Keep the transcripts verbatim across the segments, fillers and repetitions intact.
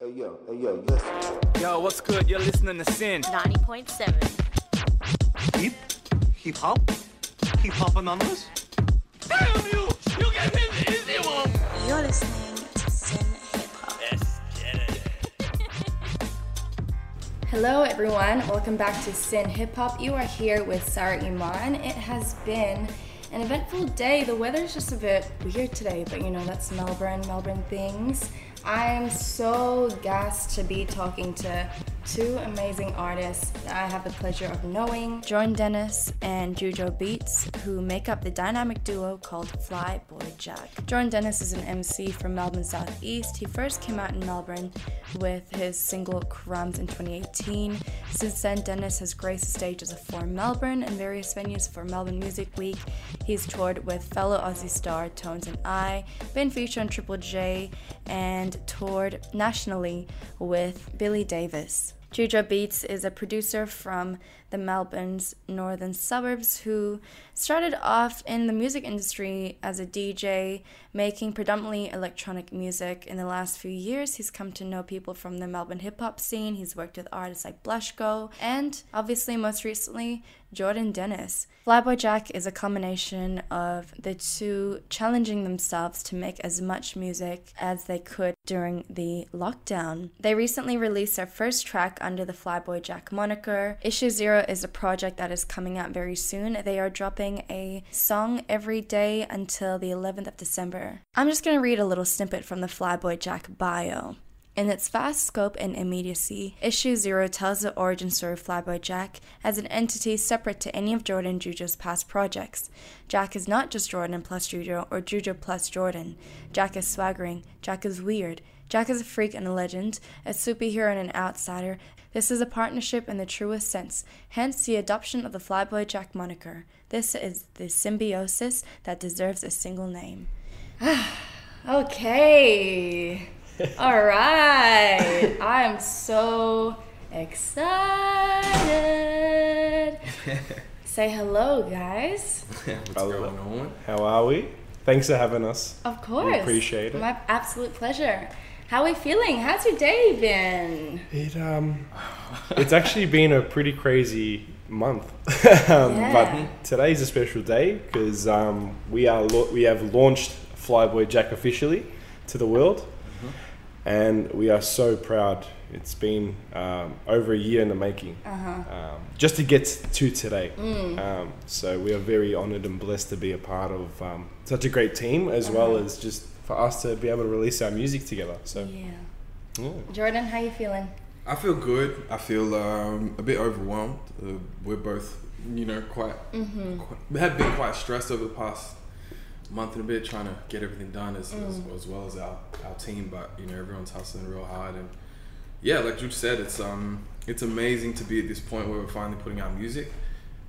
Hey yo, hey yo, listen. Yo, what's good? You're listening to SYN ninety point seven. Hip, hip hop, hip hop anonymous. Damn you! You get hit the easy one. You're listening to SYN Hip Hop. Let's get it. Hello, everyone. Welcome back to SYN Hip Hop. You are here with Sarah Iman. It has been an eventful day. The weather's just a bit weird today, but you know that's Melbourne, Melbourne things. I'm so gassed to be talking to two amazing artists that I have the pleasure of knowing, Jordan Dennis and Juju Beats, who make up the dynamic duo called Fly Boy Jack. Jordan Dennis is an M C from Melbourne Southeast. He first came out in Melbourne with his single Crumbs in twenty eighteen. Since then, Dennis has graced the stages of Four Melbourne and various venues for Melbourne Music Week. He's toured with fellow Aussie star Tones and I, been featured on Triple J, and toured nationally with Billy Davis. Juju Beats is a producer from the Melbourne's northern suburbs who started off in the music industry as a D J, making predominantly electronic music. In the last few years, he's come to know people from the Melbourne hip-hop scene. He's worked with artists like Blushko and, obviously, most recently, Jordan Dennis. Fly Boy Jack is a culmination of the two challenging themselves to make as much music as they could during the lockdown. They recently released their first track under the Fly Boy Jack moniker. Issue Zero is a project that is coming out very soon. They are dropping a song every day until the eleventh of December. I'm just going to read a little snippet from the Fly Boy Jack bio. In its vast scope and immediacy, Issue Zero tells the origin story of Fly Boy Jack as an entity separate to any of Jordan and Juju's past projects. Jack is not just Jordan plus Juju or Juju plus Jordan. Jack is swaggering. Jack is weird. Jack is a freak and a legend, a superhero and an outsider. This is a partnership in the truest sense, hence the adoption of the Fly Boy Jack moniker. This is the symbiosis that deserves a single name. Okay. All right, I am so excited. Say hello, guys. What's going on? How are we? Thanks for having us. Of course. We appreciate it. My absolute pleasure. How are we feeling? How's your day been? It um, It's actually been a pretty crazy month. um, yeah. But today's a special day because um, we, are lo- we have launched Fly Boy Jack officially to the world. And we are so proud. It's been um, over a year in the making, uh-huh. um, just to get to today. Mm. Um, so we are very honoured and blessed to be a part of um, such a great team, as uh-huh. well as just for us to be able to release our music together. So, yeah. yeah. Jordan, how you feeling? I feel good. I feel um, a bit overwhelmed. Uh, we're both, you know, quite, mm-hmm. quite we have been quite stressed over the past month and a bit, trying to get everything done as, mm. as, as well as our, our team, but you know, everyone's hustling real hard. And yeah, like Jude said, it's um it's amazing to be at this point where we're finally putting out music,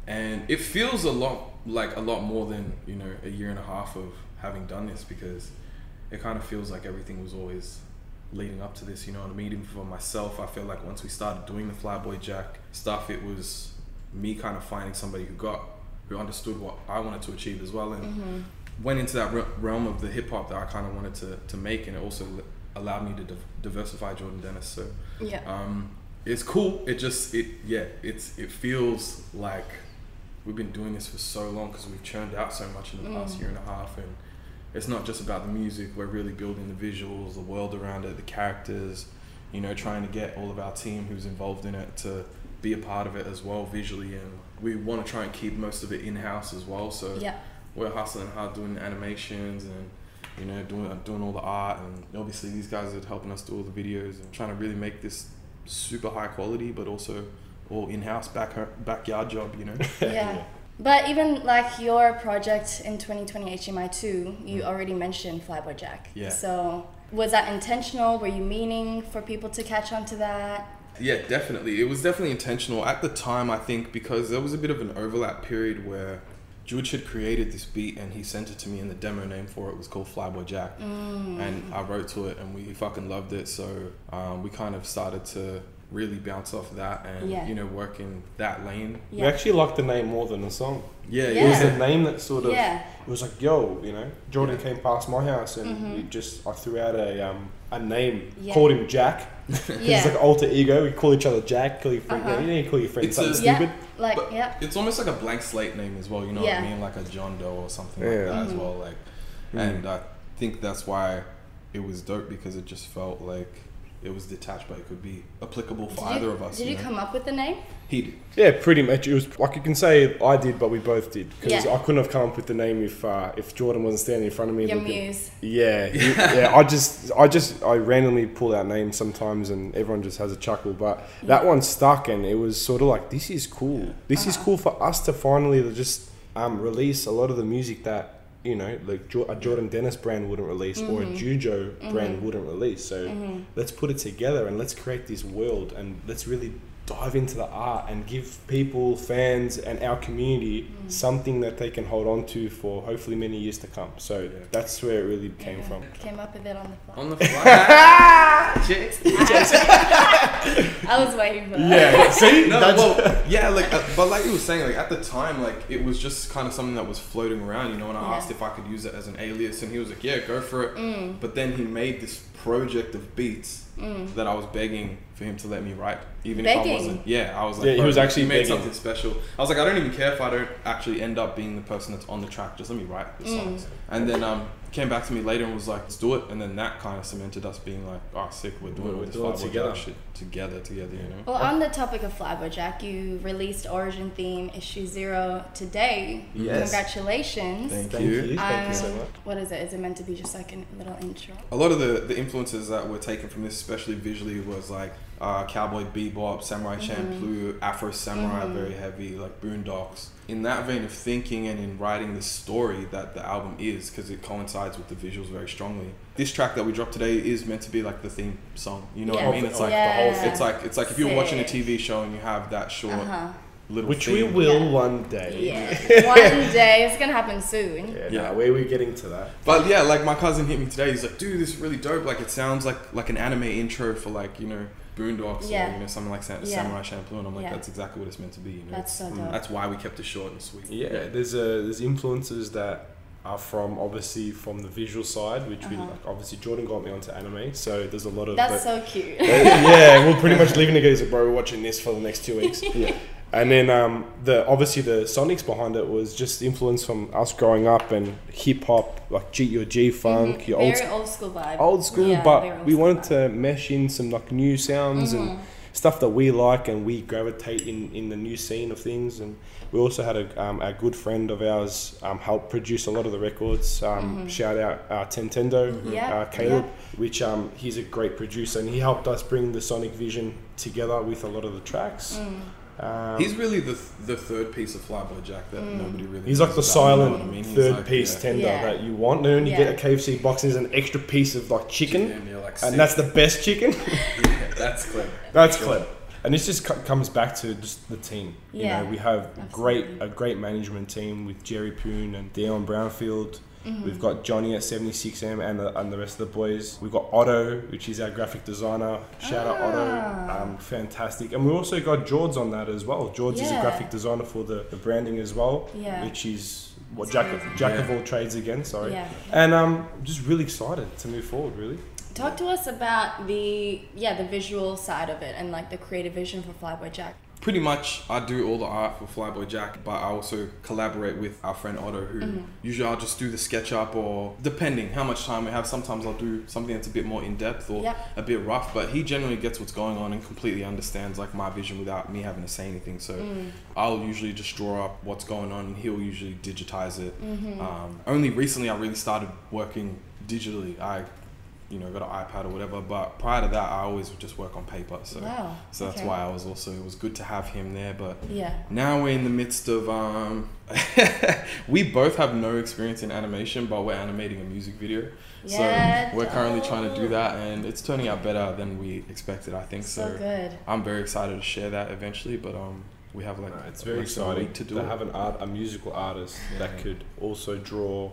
and it feels a lot like a lot more than, you know, a year and a half of having done this, because it kind of feels like everything was always leading up to this, you know what I mean? Even for myself, I feel like once we started doing the Fly Boy Jack stuff, it was me kind of finding somebody who got who understood what I wanted to achieve as well, and mm-hmm. went into that realm of the hip hop that I kind of wanted to, to make, and it also allowed me to div- diversify Jordan Dennis. So yeah, um, it's cool. It just it yeah, it's it feels like we've been doing this for so long because we've churned out so much in the mm. past year and a half, and it's not just about the music. We're really building the visuals, the world around it, the characters. You know, trying to get all of our team who's involved in it to be a part of it as well visually, and we want to try and keep most of it in house as well. So yeah. We're hustling hard doing the animations and, you know, doing doing all the art, and obviously these guys are helping us do all the videos and trying to really make this super high quality, but also all in-house back backyard job, you know. Yeah. yeah. But even like your project in twenty twenty, H M I two, you mm. already mentioned Fly Boy Jack. Yeah. So was that intentional? Were you meaning for people to catch on to that? Yeah, definitely. It was definitely intentional at the time, I think, because there was a bit of an overlap period where George had created this beat and he sent it to me, and the demo name for it was called Fly Boy Jack. Mm. And I wrote to it and we fucking loved it. So um, we kind of started to really bounce off that and, yeah. you know, work in that lane. Yeah. We actually liked the name more than the song. Yeah, yeah. It was the name that sort of, yeah. it was like, yo, you know, Jordan yeah. came past my house and mm-hmm. we just, I threw out a, um, a name, yeah. called him Jack. Yeah. It's like alter ego. We call each other Jack. Call your friend. Uh-huh. You know, you call your friend something yeah, stupid. Like but yeah. It's almost like a blank slate name as well. You know yeah. what I mean? Like a John Doe or something yeah. like that mm-hmm. as well. Like, mm-hmm. and I think that's why it was dope, because it just felt like it was detached, but it could be applicable for did either you, of us. Did you, you know? Come up with the name? He did. Yeah, pretty much. It was like you can say I did, but we both did, because yeah. I couldn't have come up with the name if uh, if Jordan wasn't standing in front of me. Your looking, muse. Yeah, yeah. yeah. I just, I just, I randomly pull out names sometimes, and everyone just has a chuckle. But yeah. that one stuck, and it was sort of like, this is cool. Yeah. This uh-huh. is cool for us to finally just um, release a lot of the music that, you know, like a Jordan Dennis brand wouldn't release mm-hmm. or a Juju mm-hmm. brand wouldn't release. So mm-hmm. let's put it together and let's create this world, and let's really dive into the art and give people, fans and our community mm-hmm. something that they can hold on to for hopefully many years to come. So yeah. that's where it really came yeah. from. Came up with it on the fly. On the fly. Cheers. I was waiting for that. Yeah, see? No, well, yeah, like, uh, but like you were saying, like at the time, like it was just kind of something that was floating around, you know, and I yeah. asked if I could use it as an alias, and he was like, yeah, go for it. Mm. But then he made this project of beats mm. that I was begging for him to let me write, even begging. if I wasn't. Yeah, I was like, yeah, he was actually made begging. something special. I was like, I don't even care if I don't actually end up being the person that's on the track, just let me write the mm. songs. And then um came back to me later and was like, let's do it. And then that kind of cemented us being like, oh sick, we're doing we're it we're this together. Shit together together you know. Well, on the topic of Fly Boy Jack, you released Origin Theme issue zero today. Yes, congratulations. Thank, thank you, you. Um, thank you so much. What is it, is it meant to be just like a little intro? A lot of the the influences that were taken from this, especially visually, was like Uh, Cowboy Bebop, Samurai Champloo, mm-hmm. Afro Samurai, mm-hmm. very heavy, like Boondocks. In that vein of thinking and in writing the story that the album is, because it coincides with the visuals very strongly. This track that we dropped today is meant to be like the theme song. You know yeah. what I mean? It's like yeah. the whole. It's like it's like if you're watching a T V show and you have that short uh-huh. little. Which theme. We will yeah. one day. Yeah, one day. It's gonna happen soon. Yeah, yeah. No, where are we getting to that? But yeah, like my cousin hit me today. He's like, dude, this is really dope. Like it sounds like like an anime intro for like you know. Boondocks yeah. or you know something like Sam- yeah. Samurai Champloo, and I'm like yeah. that's exactly what it's meant to be. You know? That's so dope. That's why we kept it short and sweet. Yeah, yeah, there's a there's influences that are from obviously from the visual side, which uh-huh. we like. Obviously Jordan got me onto anime, so there's a lot of that's like, so cute. Yeah, we're pretty much living together. Bro, we're watching this for the next two weeks. yeah. And then um, the obviously the sonics behind it was just influence from us growing up and hip hop, like G, your G-funk, mm-hmm. your old, very old school vibe. Old school, yeah, but old we school wanted vibe. to mesh in some like new sounds mm-hmm. and stuff that we like and we gravitate in, in the new scene of things. And we also had a um, a good friend of ours um, help produce a lot of the records. Um, mm-hmm. Shout out uh, Tentendo, mm-hmm. yeah, uh, Caleb, yeah. which um, he's a great producer, and he helped us bring the sonic vision together with a lot of the tracks. Mm. Um, he's really the th- the third piece of Fly Boy Jack that mm. nobody really. He's like the silent about, you know I mean? third like, piece yeah. tender yeah. that you want. And you yeah. get a K F C box, and there's an extra piece of like chicken, chicken and, like, and that's the best chicken. yeah, that's clever. That's yeah. clever. And this just c- comes back to just the team. Yeah. You know, we have Absolutely. great a great management team with Jerry Poon and Dale Brownfield. Mm-hmm. We've got Johnny at seventy-six M and the, and the rest of the boys. We've got Otto, which is our graphic designer. Shout ah. out Otto, um, fantastic. And we also got George on that as well. George yeah. is a graphic designer for the, the branding as well, yeah. which is what Jack of, Jack yeah. of all trades again. Sorry, yeah. and um, just really excited to move forward. Really. Talk to us about the yeah the visual side of it and like the creative vision for Fly Boy Jack. Pretty much, I do all the art for Fly Boy Jack, but I also collaborate with our friend Otto, who mm-hmm. usually I'll just do the sketch up, or depending how much time we have, sometimes I'll do something that's a bit more in depth or yep. a bit rough, but he generally gets what's going on and completely understands like my vision without me having to say anything. So mm. I'll usually just draw up what's going on, and he'll usually digitize it. Mm-hmm. Um, only recently I really started working digitally. I you know, got an iPad or whatever, but prior to that, I always would just work on paper. So, wow. so that's okay. why I was also, it was good to have him there. But yeah. now we're in the midst of, um, we both have no experience in animation, but we're animating a music video. Yeah, so we're currently trying to do that, and it's turning out better than we expected, I think. So, so good. I'm very excited to share that eventually, but um, we have like, no, it's very like exciting to do to it. have an art, a musical artist yeah. that could also draw.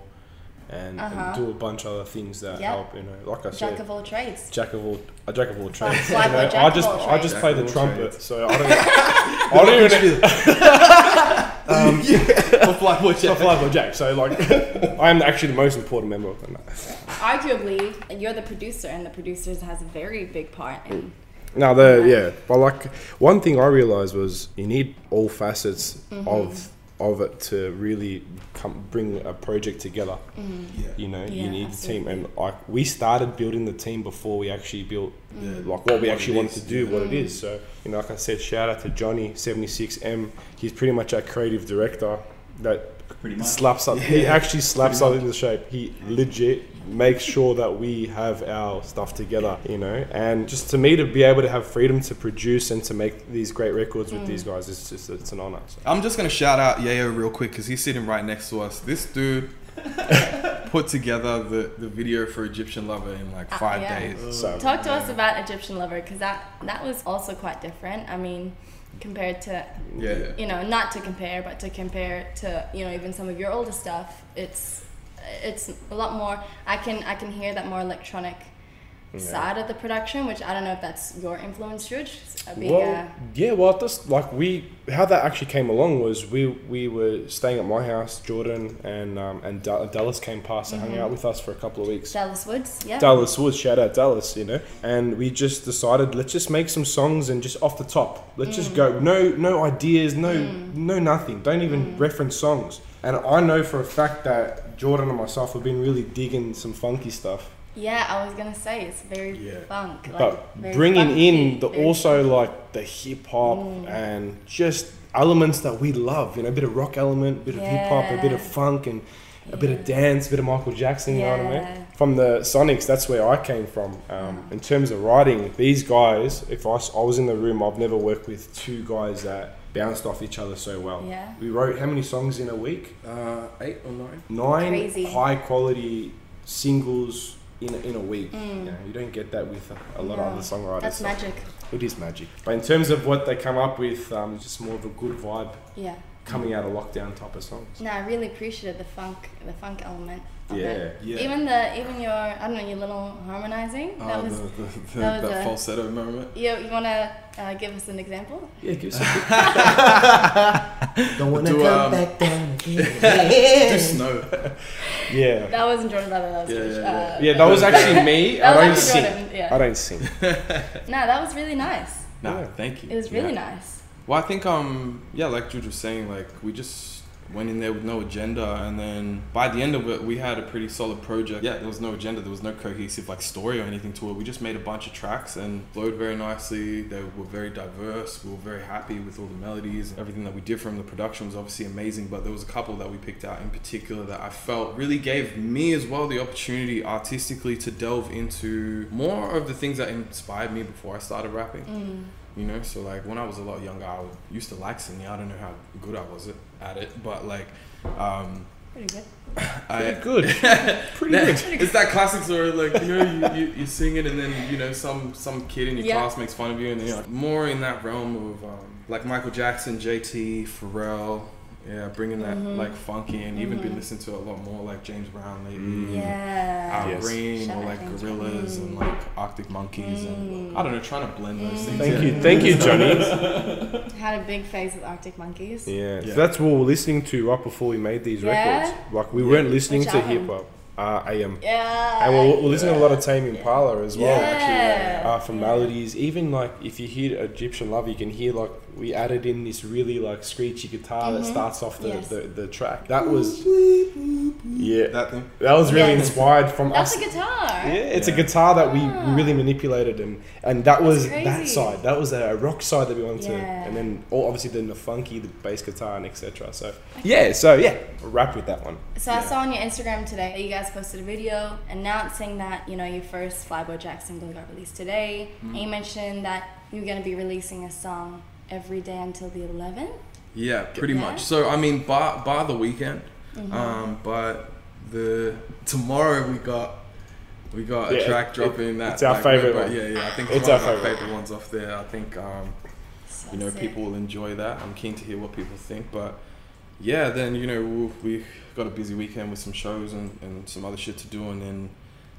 And, uh-huh. and do a bunch of other things that yep. help, you know. Like I said, jack of all trades. Jack of all, a jack of all trades. Like, you know, I just, I just jack play the trumpet, trades. So I don't. I don't even. um, yeah. For Fly Boy Jack. For Fly Boy Jack. So like, I am actually the most important member of the night. Arguably, you're the producer, and the producer has a very big part in No, the yeah. But like one thing I realized was you need all facets mm-hmm. of of it to really come bring a project together. Mm-hmm. Yeah. You know, yeah, you need absolutely. the team, and like we started building the team before we actually built mm-hmm. like what we what actually wanted to do, mm-hmm. what it is. So you know, like I said, shout out to Johnny seventy-six M. He's pretty much our creative director. That pretty much. slaps up. Yeah. He actually slaps pretty up much. into shape. He legit makes sure that we have our stuff together, you know. And just to me, to be able to have freedom to produce and to make these great records with mm. these guys, it's just it's an honor. So. I'm just gonna shout out Yayo real quick because he's sitting right next to us. This dude put together the, the video for Egyptian Lover in like five uh, yeah. days. So, Talk to yeah. us about Egyptian Lover because that that was also quite different. I mean. Compared to, yeah, yeah. you know, not to compare, but to compare to, you know, even some of your older stuff, it's it's a lot more. I can I can hear that more electronic yeah. side of the production, which I don't know if that's your influence, George. Well, a, yeah, well, just like we, how that actually came along was we we were staying at my house, Jordan and um, and da- Dallas came past and mm-hmm. hung out with us for a couple of weeks. Dallas Woods, yeah. Dallas Woods, shout out Dallas, you know. And we just decided, let's just make some songs and just off the top, let's mm. just go. No, no ideas, no, mm. no nothing. Don't even mm. reference songs. And I know for a fact that Jordan and myself have been really digging some funky stuff. Yeah, I was gonna say it's very yeah. funk. Like, but very bringing funky, in the also funky. like the hip hop mm. and just elements that we love, you know, a bit of rock element, a bit yeah. of hip hop, a bit of funk, and yeah. a bit of dance, a bit of Michael Jackson. Yeah. You know what I mean? From the Sonics, that's where I came from. Um, in terms of writing, these guys, if I, I was in the room, I've never worked with two guys that bounced off each other so well. Yeah. We wrote how many songs in a week? Uh, eight or nine. Nine Crazy. high quality singles. In a, in a week, mm. you know, you don't get that with a, a lot no. of other songwriters. That's magic. It is magic. But in terms of what they come up with, um, just more of a good vibe. Yeah. Coming out of lockdown type of songs. No, I really appreciated the funk, the funk element. Of yeah, it. yeah. Even the even your I don't know your little harmonizing. That oh, was the, the, the, that, was that a, falsetto moment. Yeah, you, you want to uh, give us an example? Yeah, give us. Don't want to come um, back down again. Do snow. Yeah. That wasn't Jordan Lover. That was yeah, yeah, yeah. Uh, yeah, that was actually me. I don't sing. Yeah. I don't sing. No, that was really nice. No, yeah. thank you. It was really yeah. nice. Well, I think, um, yeah, like Juju was saying, like, we just went in there with no agenda, and then by the end of it, we had a pretty solid project. Yeah, there was no agenda, there was no cohesive, like, story or anything to it. We just made a bunch of tracks and flowed very nicely. They were very diverse. We were very happy with all the melodies. Everything that we did from the production was obviously amazing, but there was a couple that we picked out in particular that I felt really gave me as well the opportunity artistically to delve into more of the things that inspired me before I started rapping. Mm. You know, so like when I was a lot younger, I used to like singing. I don't know how good I was at it, but like, um, pretty good. I, pretty good. pretty that, good. It's that classic story, like you know, you, you, you sing it, and then you know, some some kid in your yeah. class makes fun of you, and then you're like more in that realm of um, like Michael Jackson, J T, Pharrell. Yeah, bringing that mm-hmm. like funky and mm-hmm. even been listened to a lot more like James Brown lately. Yeah. Our yes. Ring or like James Gorillas Brown. And like Arctic Monkeys mm. and like, I don't know, trying to blend mm. those things. Thank yeah. you, thank you, Johnny. Had a big phase with Arctic Monkeys. Yeah. yeah, so that's what we were listening to right before we made these yeah. records. Like we yeah. weren't listening Which to hip hop. Uh, I am. Yeah. And we're, we're listening yeah. to a lot of Tame Impala as well, yeah. actually. Uh, from yeah. melodies, even like if you hear Egyptian Love, you can hear like we added in this really like screechy guitar mm-hmm. that starts off the, yes. the, the track. That was. Yeah. That thing. That was really yeah. inspired from That's us. That's a guitar. Yeah, it's yeah. a guitar that we really manipulated and, and that was that side. That was a rock side that we wanted yeah. to. And then all, obviously then the funky, the bass guitar and et cetera. So, okay. yeah, so yeah, we'll wrap with that one. So yeah. I saw on your Instagram today that you guys posted a video announcing that you know your first Fly Boy Jack single got released today. Mm. And you mentioned that you're going to be releasing a song every day until the eleventh. Yeah, pretty yeah. much. So I mean, bar bar the weekend, mm-hmm. um, but the tomorrow we got we got yeah, a track it, dropping. It, that it's our like, favorite one. Yeah, yeah. I think it's, it's one our of our favorite ones off there. I think um, so you know sick. people will enjoy that. I'm keen to hear what people think, but. Yeah, then, you know, we'll, we got a busy weekend with some shows and, and some other shit to do. And then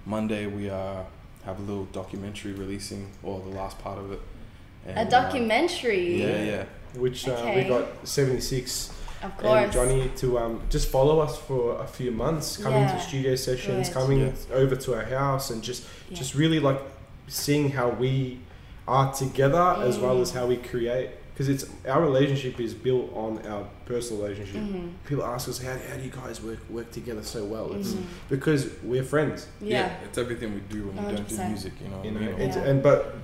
Monday we uh, have a little documentary releasing, or the last part of it. And, a documentary? Uh, yeah, yeah. Which uh, okay. we got seventy-six of course. and Johnny to um, just follow us for a few months, coming yeah. to studio sessions, Good. coming yeah. over to our house and just yeah. just really like seeing how we are together mm. as well as how we create. Because it's our relationship is built on our personal relationship. Mm-hmm. People ask us, how, how do you guys work work together so well? It's mm-hmm. because we're friends. Yeah. yeah. It's everything we do when one hundred percent. We don't do music, you know. You know, yeah. and, and but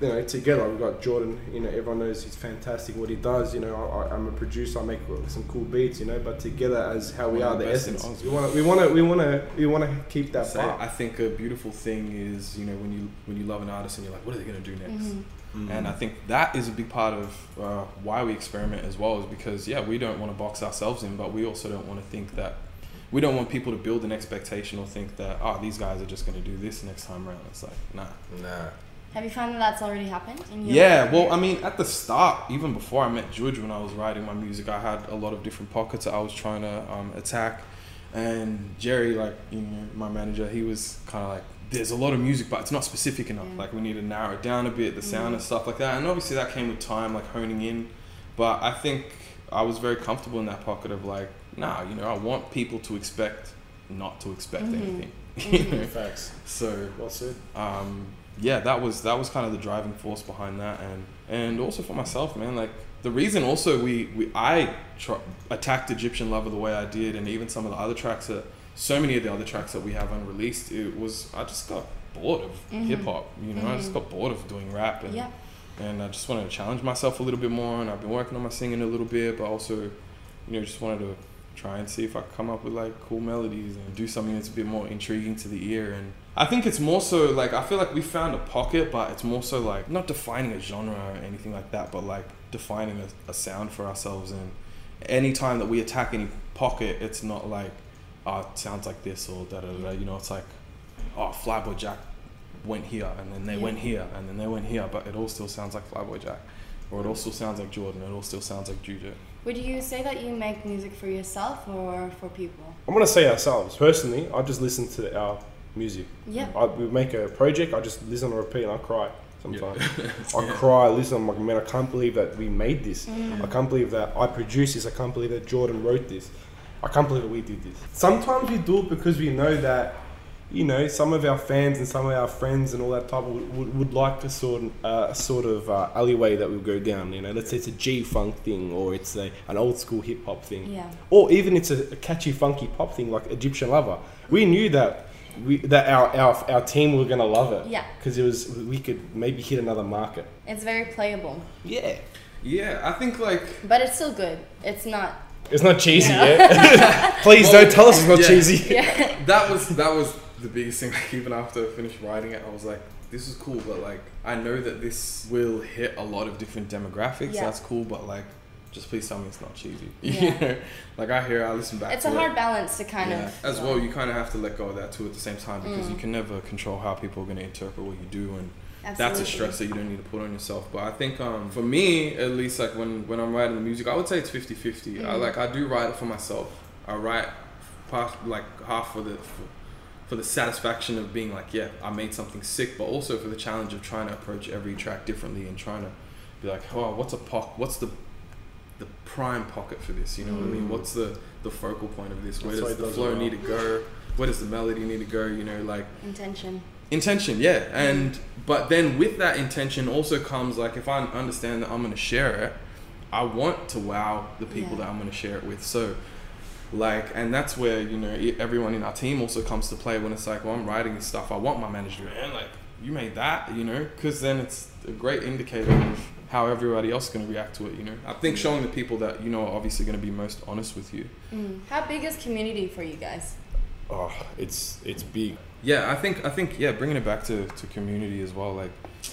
you know, together we've got Jordan. You know, everyone knows he's fantastic. What he does, you know, I, I'm a producer. I make some cool beats, you know. But together, as how we, we are, the essence. We want to, we want to, we want to, we want to keep that. So I think a beautiful thing is, you know, when you when you love an artist and you're like, what are they gonna do next? Mm-hmm. Mm-hmm. And I think that is a big part of uh, why we experiment as well, is because, yeah, we don't want to box ourselves in, but we also don't want to think that, we don't want people to build an expectation or think that, oh, these guys are just going to do this next time around. It's like, nah. Nah. Have you found that that's already happened? In your yeah, life? Well, I mean, at the start, even before I met George, when I was writing my music, I had a lot of different pockets that I was trying to um, attack. And Jerry, like, you know, my manager, he was kind of like, there's a lot of music, but it's not specific enough. Yeah. Like, we need to narrow it down a bit, the sound yeah. and stuff like that. And obviously that came with time, like honing in. But I think I was very comfortable in that pocket of like, nah, you know, I want people to expect not to expect mm-hmm. anything. Mm-hmm. You know? Facts. So, well said. Um, yeah, that was that was kind of the driving force behind that, and and also for myself, man. Like, the reason also we we I tr- attacked Egyptian Lover the way I did, and even some of the other tracks that. So many of the other tracks that we have unreleased, it was, I just got bored of mm-hmm. hip hop, you know, mm-hmm. I just got bored of doing rap, and yeah. and I just wanted to challenge myself a little bit more, and I've been working on my singing a little bit, but also, you know, just wanted to try and see if I could come up with like cool melodies and do something that's a bit more intriguing to the ear. And I think it's more so like, I feel like we found a pocket, but it's more so like not defining a genre or anything like that, but like defining a, a sound for ourselves. And any time that we attack any pocket, it's not like, oh, it sounds like this or da da da, you know. It's like, oh, Fly Boy Jack went here and then they yeah. went here and then they went here, but it all still sounds like Fly Boy Jack, or it all still sounds like Jordan, it all still sounds like Juju. Would you say that you make music for yourself or for people? I'm gonna say ourselves. Personally, I just listen to our music. Yeah. I, we make a project, I just listen and repeat, and I cry sometimes. Yeah. I yeah. cry, listen, I'm like, man, I can't believe that we made this. Mm. I can't believe that I produced this. I can't believe that Jordan wrote this. I can't believe we did this. Sometimes we do it because we know that, you know, some of our fans and some of our friends and all that type of would, would, would like a sort of, uh, sort of uh, alleyway that we'll go down. You know, let's say it's a G-funk thing, or it's a, an old school hip hop thing. Yeah. Or even it's a, a catchy, funky pop thing like Egyptian Lover. We knew that we that our, our, our team were going to love it. Yeah. Because it was, we could maybe hit another market. It's very playable. Yeah. Yeah, I think like... But it's still good. It's not... It's not cheesy, yeah. yeah? Please well, don't tell us it's not yeah. cheesy. Yeah. That was that was the biggest thing. Like, even after I finished writing it, I was like, this is cool, but like, I know that this will hit a lot of different demographics. Yeah. That's cool, but like, just please tell me it's not cheesy. Yeah. You know? Like, I hear, I listen back it's to it. It's a hard balance to kind yeah. of... As well, well, you kind of have to let go of that too at the same time, because mm. you can never control how people are going to interpret what you do, and Absolutely. That's a stress that you don't need to put on yourself. But I think um, for me, at least, like when, when I'm writing the music, I would say it's fifty-fifty. Mm-hmm. I, like, I do write it for myself. I write part, like half for the, for, for the satisfaction of being like, yeah, I made something sick, but also for the challenge of trying to approach every track differently and trying to be like, oh, what's a poc- what's the the prime pocket for this? You know mm. what I mean? What's the, the focal point of this? Where That's does the flow well. Need to go? Where does the melody need to go? You know, like... Intention. Intention, yeah, and but then with that intention also comes like, if I understand that I'm going to share it, I want to wow the people yeah. that I'm going to share it with. So like, and that's where, you know, everyone in our team also comes to play when it's like, well, I'm writing this stuff, I want my manager, man, like, you made that, you know, because then it's a great indicator of how everybody else is going to react to it, you know. I think showing the people that you know are obviously going to be most honest with you. Mm. How big is community for you guys? Oh, it's it's big. Yeah, I think, I think yeah, bringing it back to, to community as well. Like,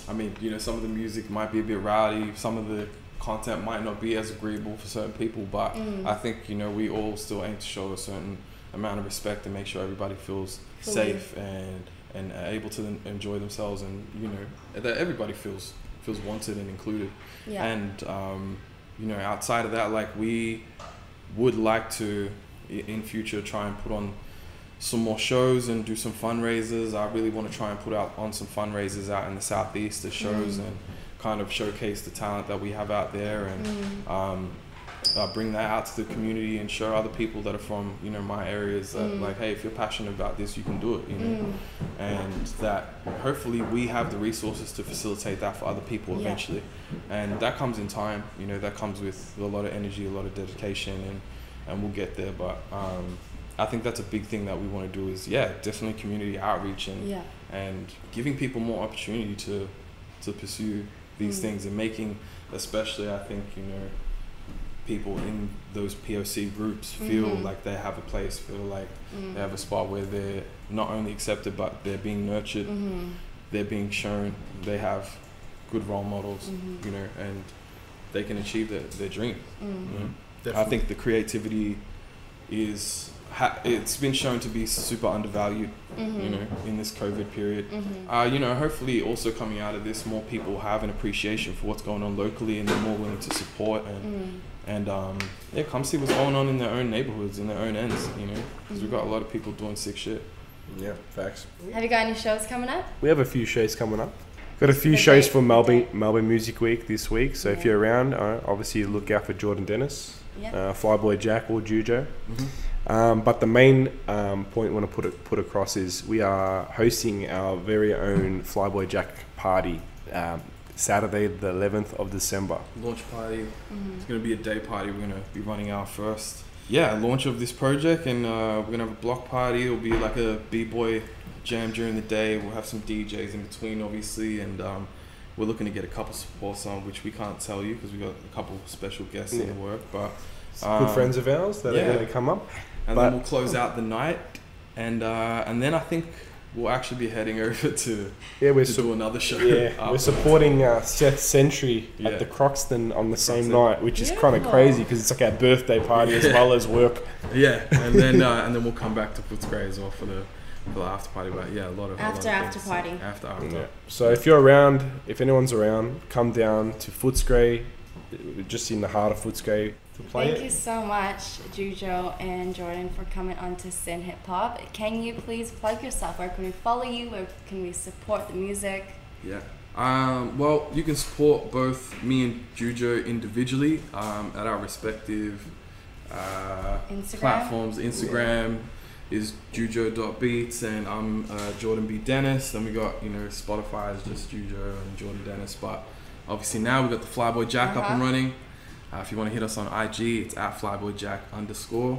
I mean, you know, some of the music might be a bit rowdy. Some of the content might not be as agreeable for certain people. But mm. I think, you know, we all still aim to show a certain amount of respect and make sure everybody feels cool. safe and, and able to enjoy themselves. And, you know, that everybody feels feels wanted and included. Yeah. And, um, you know, outside of that, like, we would like to, in future, try and put on some more shows and do some fundraisers. I really want to try and put out on some fundraisers out in the southeast as shows mm. and kind of showcase the talent that we have out there. And mm. um, uh, bring that out to the community and show other people that are from, you know, my areas that mm. like, hey, if you're passionate about this, you can do it, you know, mm. and that hopefully we have the resources to facilitate that for other people eventually. Yeah. And that comes in time, you know, that comes with a lot of energy, a lot of dedication, and, and we'll get there. But um, I think that's a big thing that we want to do is, yeah, definitely community outreach and yeah. and giving people more opportunity to to pursue these mm. things, and making, especially, I think, you know, people in those P O C groups feel mm-hmm. like they have a place, feel like mm. they have a spot where they're not only accepted, but they're being nurtured, mm-hmm. they're being shown, they have good role models, mm-hmm. you know, and they can achieve their, their dream. Mm. You know? I think the creativity is... Ha- it's been shown to be super undervalued, mm-hmm. you know, in this COVID period. Mm-hmm. Uh, you know, hopefully also coming out of this, more people have an appreciation for what's going on locally, and they're more willing to support and, mm. and um, yeah, come see what's going on in their own neighborhoods, in their own ends, you know, because mm-hmm. we've got a lot of people doing sick shit. Yeah, facts. Have you got any shows coming up? We have a few shows coming up. Got a few okay. shows for Melbourne Melbourne Music Week this week, so yeah. if you're around, uh, obviously look out for Jordan Dennis, yeah. uh, Fly Boy Jack or Juju. Mm-hmm. Um, but the main um, point I want to put it, put across is we are hosting our very own Flyboy Jack party um, Saturday the eleventh of December. Launch party. Mm-hmm. It's going to be a day party. We're going to be running our first yeah launch of this project, and uh, we're going to have a block party. It'll be like a b-boy jam during the day. We'll have some D Js in between, obviously, and um, we're looking to get a couple support songs, which we can't tell you because we got a couple special guests yeah. in the work, but um, good friends of ours that yeah. are going to come up. And but, then we'll close out the night, and uh, and then I think we'll actually be heading over to yeah we're to su- do another show. Yeah, we're supporting uh, Seth Sentry yeah. at the Croxton on the Croxton. same night, which is yeah. kind of crazy because it's like our birthday party yeah. as well as work. Yeah, and then uh, and then we'll come back to Footscray as well for the for the after party. But yeah, a lot of after lot of after party after after. Yeah. So if you're around, if anyone's around, come down to Footscray, just in the heart of Footscray. Thank it. you so much, Juju and Jordan, for coming on to SYN Hip Hop. Can you please plug yourself? Where can we follow you? Where can we support the music? Yeah. Um, well, you can support both me and Juju individually um, at our respective uh, Instagram. platforms. Instagram yeah. is juju dot beats, and I'm uh, Jordan B. Dennis. Then we got, you know, Spotify is just Juju and Jordan Dennis. But obviously now we've got the Flyboy Jack uh-huh. up and running. Uh, if you want to hit us on I G, it's at flyboyjack underscore.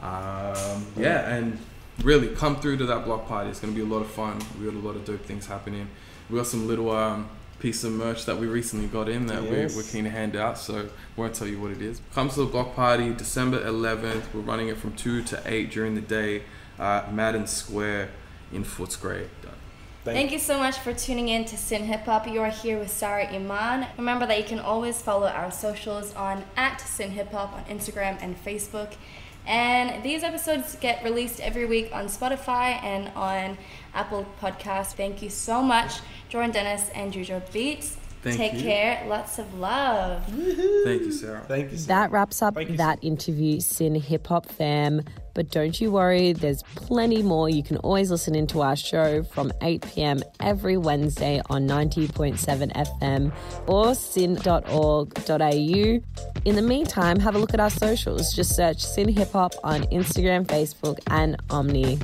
Um, yeah, and really come through to that block party. It's going to be a lot of fun. We got a lot of dope things happening. We got some little um, piece of merch that we recently got in that yes. we're, we're keen to hand out, so won't tell you what it is. Come to the block party, December eleventh. We're running it from two to eight during the day at Madden Square in Footscray. Thank, Thank you so much for tuning in to SYN Hip Hop. You are here with Sarah Iman. Remember that you can always follow our socials on at SYN Hip Hop on Instagram and Facebook. And these episodes get released every week on Spotify and on Apple Podcasts. Thank you so much, Jordan Dennis and Juju Beats. Thank Take you. care. Lots of love. Woo-hoo. Thank you, Sarah. Thank you, Sarah. That wraps up Thank that you. interview, SYN Hip Hop fam. But don't you worry, there's plenty more. You can always listen into our show from eight p.m. every Wednesday on ninety point seven F M or syn dot org dot a u. In the meantime, have a look at our socials. Just search SYN Hip Hop on Instagram, Facebook, and Omni.